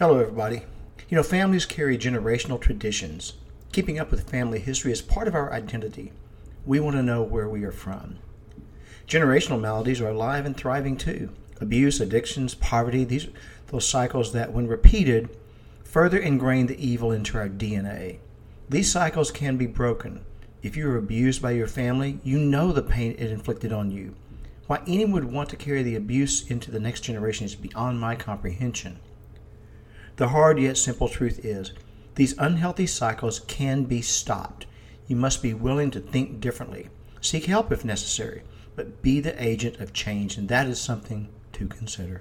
Hello, everybody. Families carry generational traditions. Keeping up with family history is part of our identity. We want to know where we are from. Generational maladies are alive and thriving, too. Abuse, addictions, poverty, those cycles that, when repeated, further ingrain the evil into our DNA. These cycles can be broken. If you were abused by your family, you know the pain it inflicted on you. Why anyone would want to carry the abuse into the next generation is beyond my comprehension. The hard yet simple truth is, these unhealthy cycles can be stopped. You must be willing to think differently. Seek help if necessary, but be the agent of change, and that is something to consider.